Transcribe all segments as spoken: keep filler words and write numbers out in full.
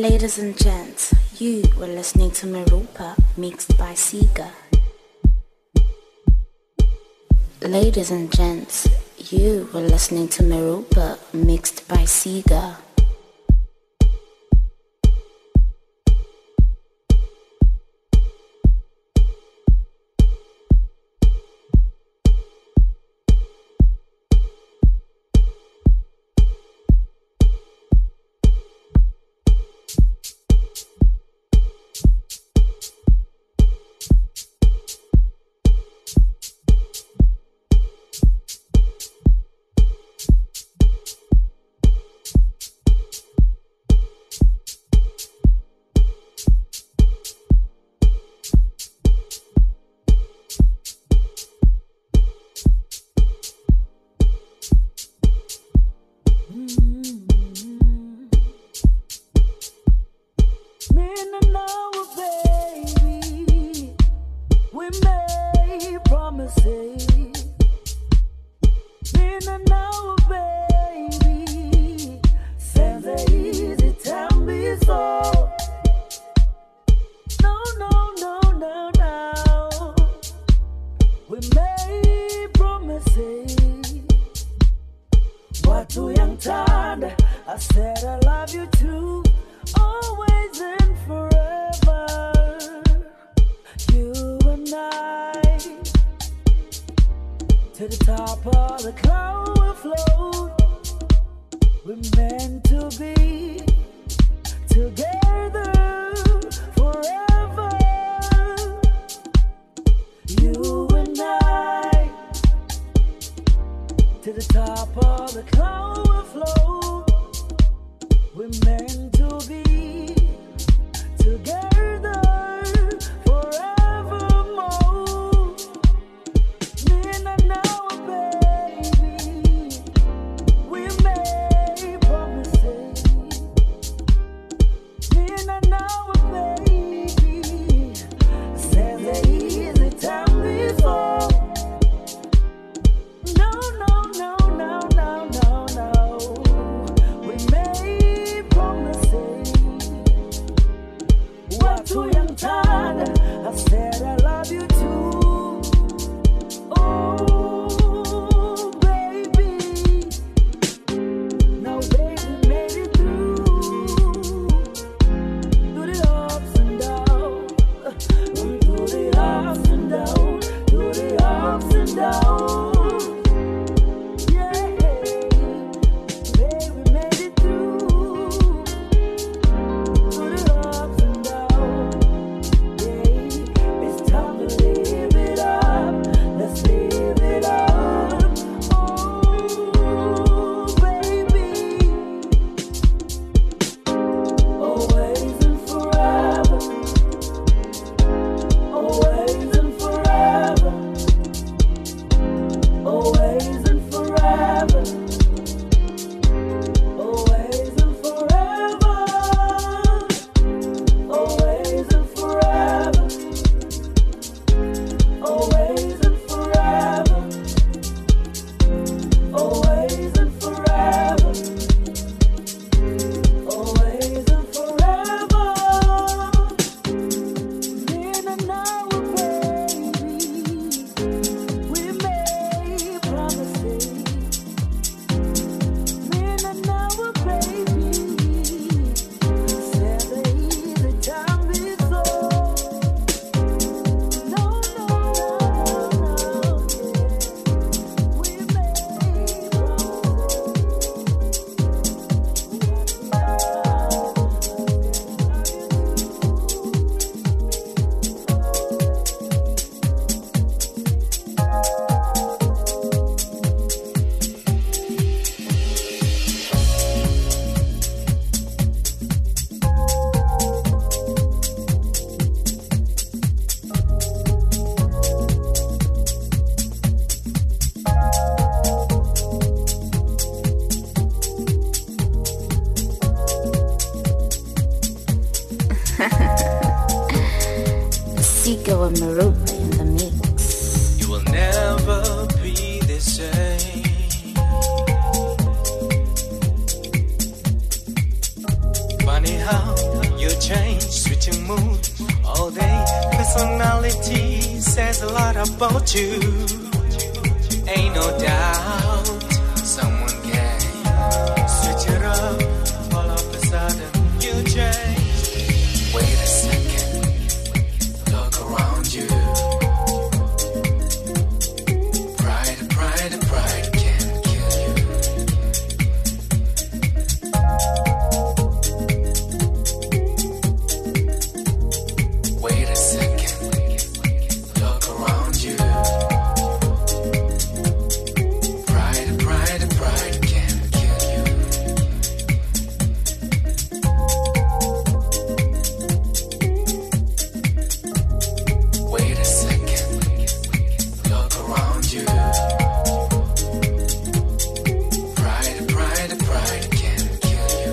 Ladies and gents, you were listening to Merupa, mixed by Sega. Ladies and gents, you were listening to Merupa, mixed by Sega. Funny how change, switching mood all day. Personality says a lot about you. Ain't no doubt someone gay. Switch it up, all of a sudden you change. Wait a second, look around you. Pride, pride, pride can't kill you. Wait a second, look around you. Pride, pride, pride can't kill you. Wait a second, look around you. Pride, pride, pride can't kill you. Wait a second, look around you. Pride, pride, pride can't kill you.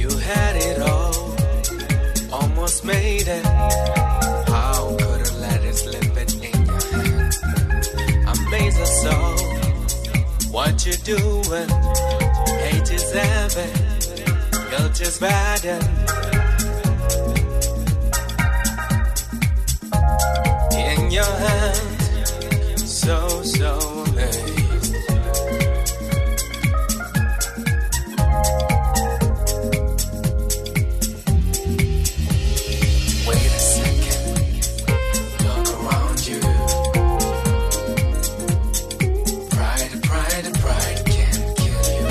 You had it all, almost made it. How could I let it slip it in your hands? I'm laser soul, what you doing? Hate is heaven, guilt is burden. In your hands, so, so late. Wait a second, look around you. Pride, pride, pride can't kill you.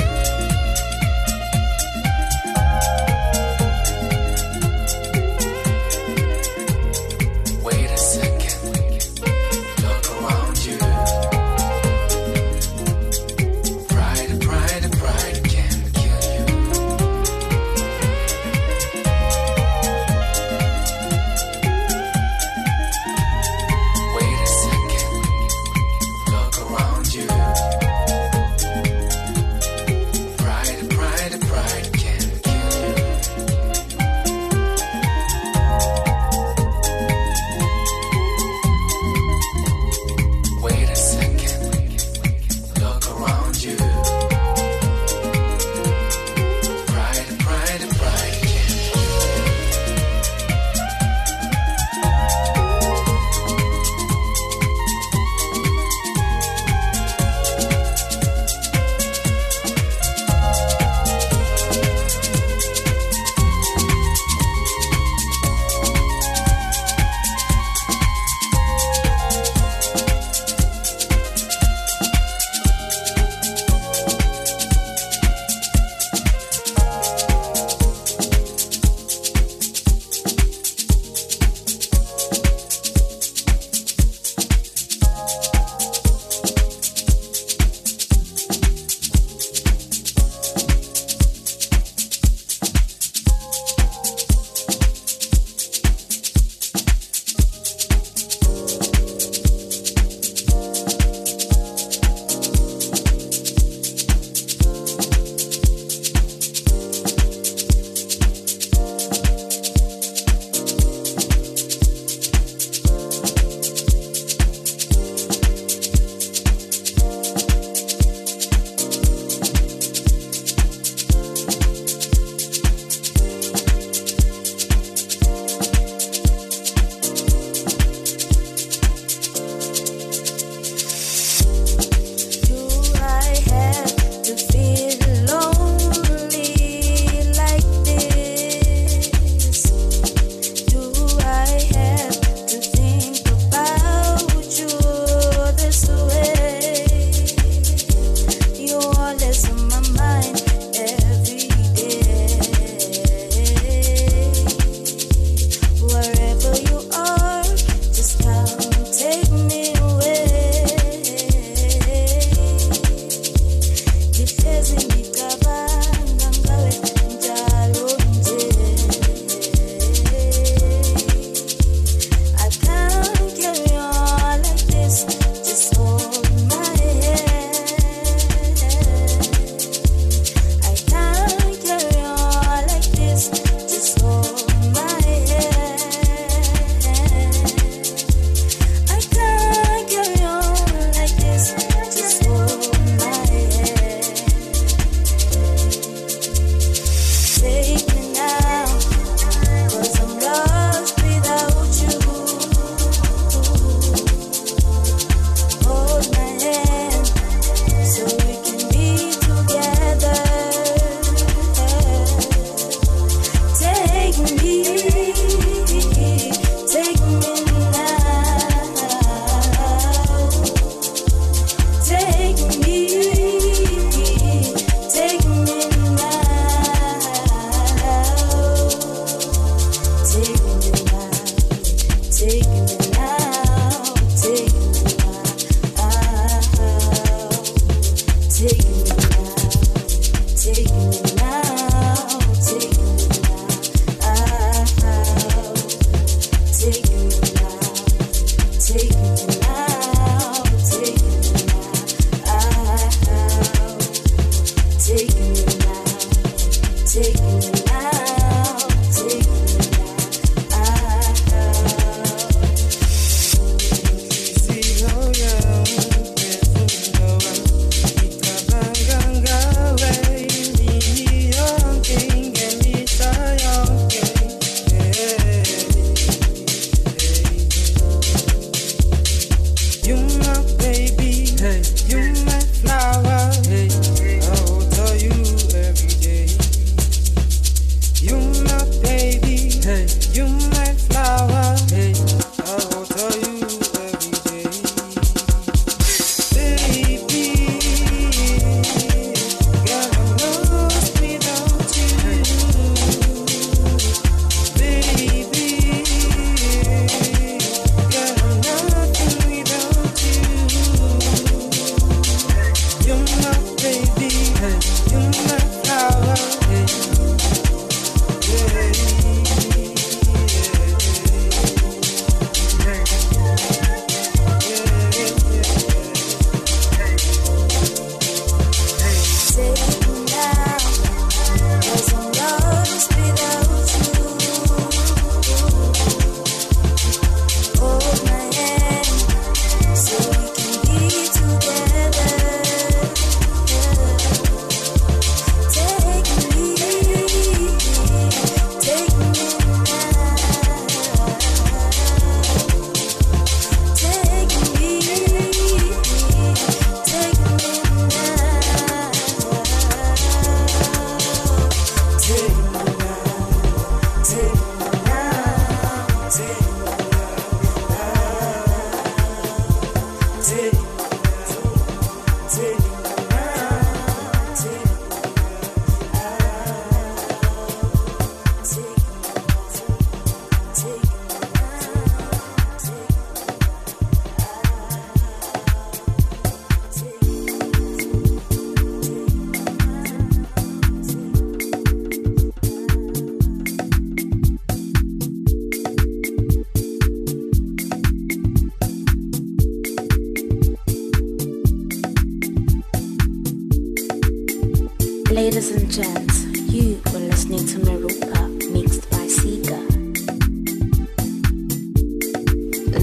Ladies and gents, you were listening to Merupa, mixed by Sega.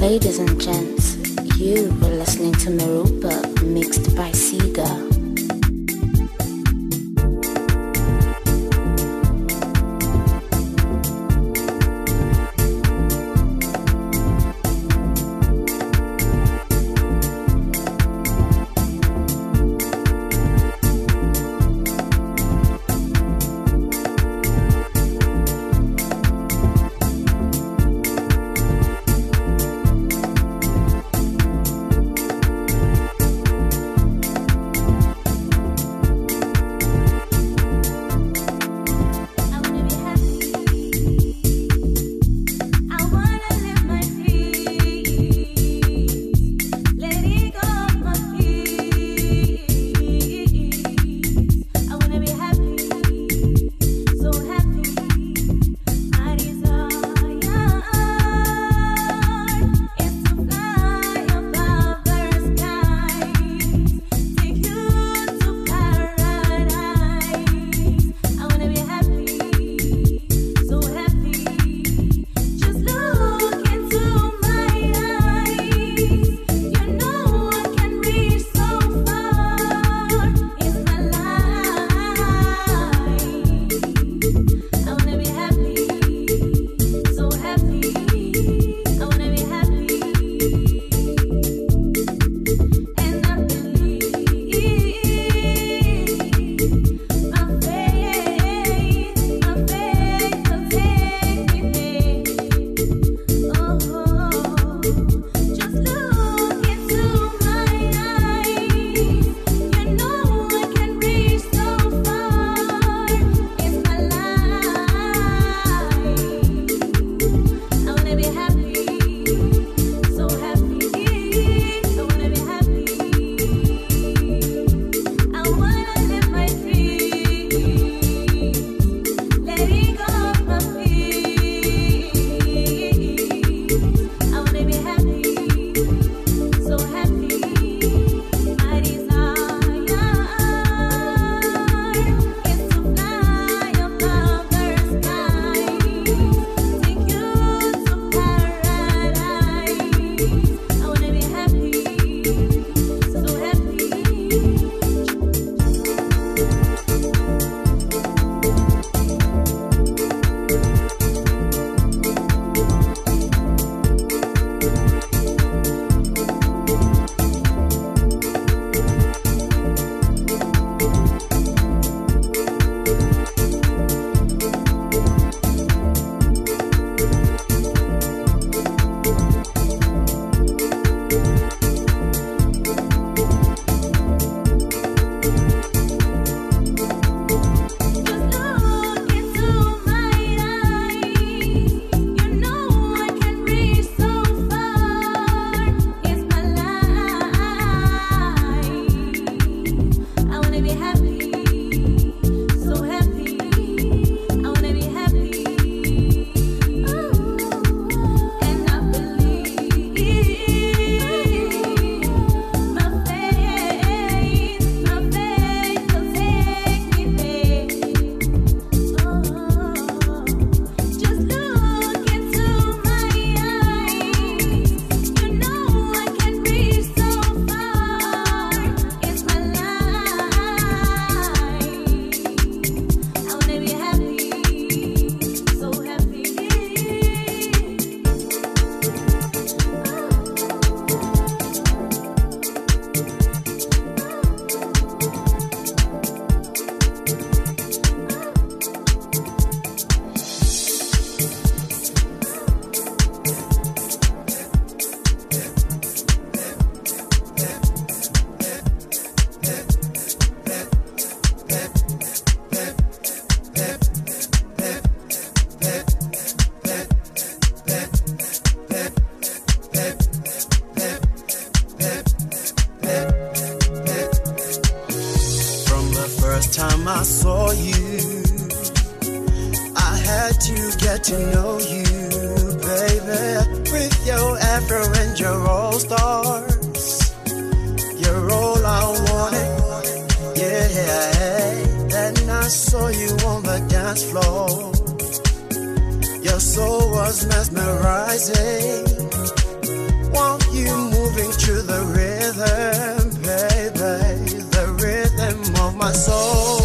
Ladies and gents, you were listening to Merupa, mixed by Sega. get to know you, baby, with your afro and your all stars. You're all I wanted, yeah. Then I saw you on the dance floor. Your soul was mesmerizing. Want you moving to the rhythm, baby, the rhythm of my soul.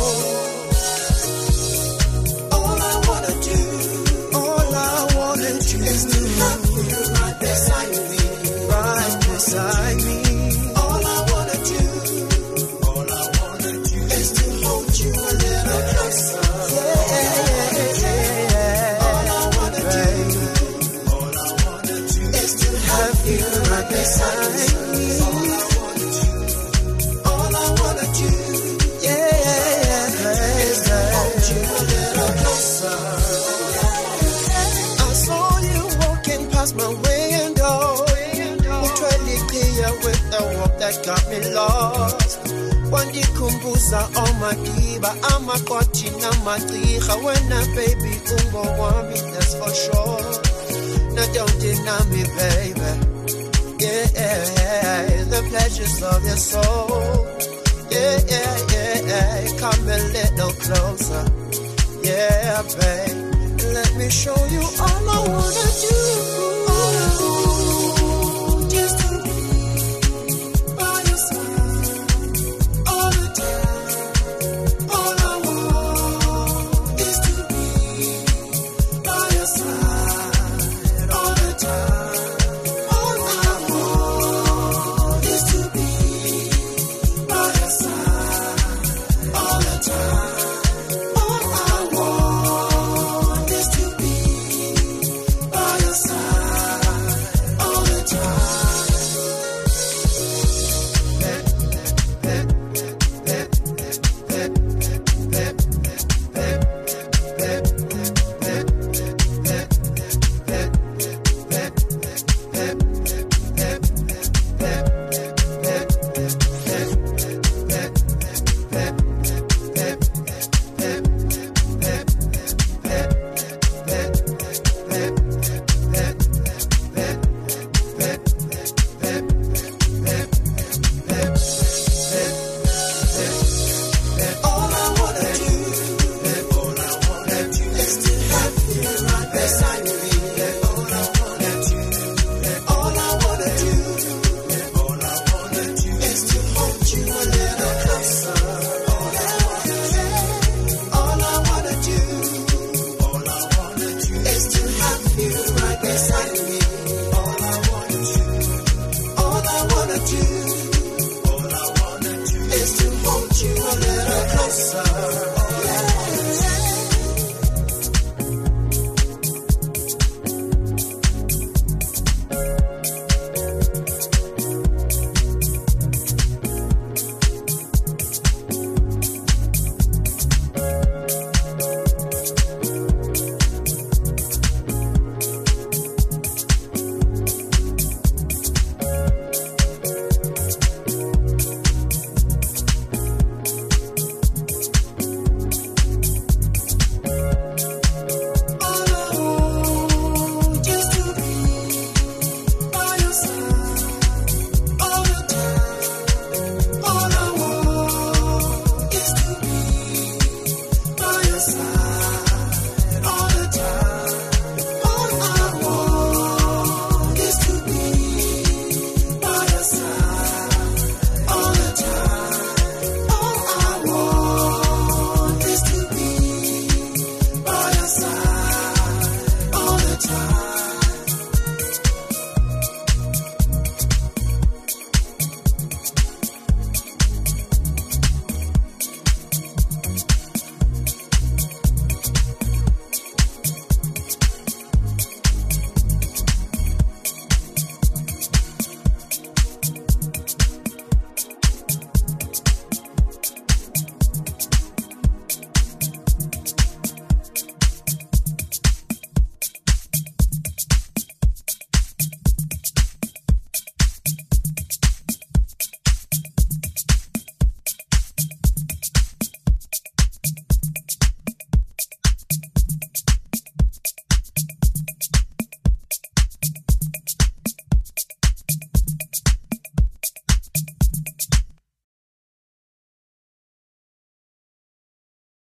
Got me lost. Wandikumbuza all my diva, I'm a kochina matriha. When a baby umbo want me, that's for sure. Now don't deny me, baby. Yeah, yeah, yeah. The pleasures of your soul. Yeah, yeah, yeah, yeah. Come a little closer. Yeah, baby. Let me show you all I wanna do.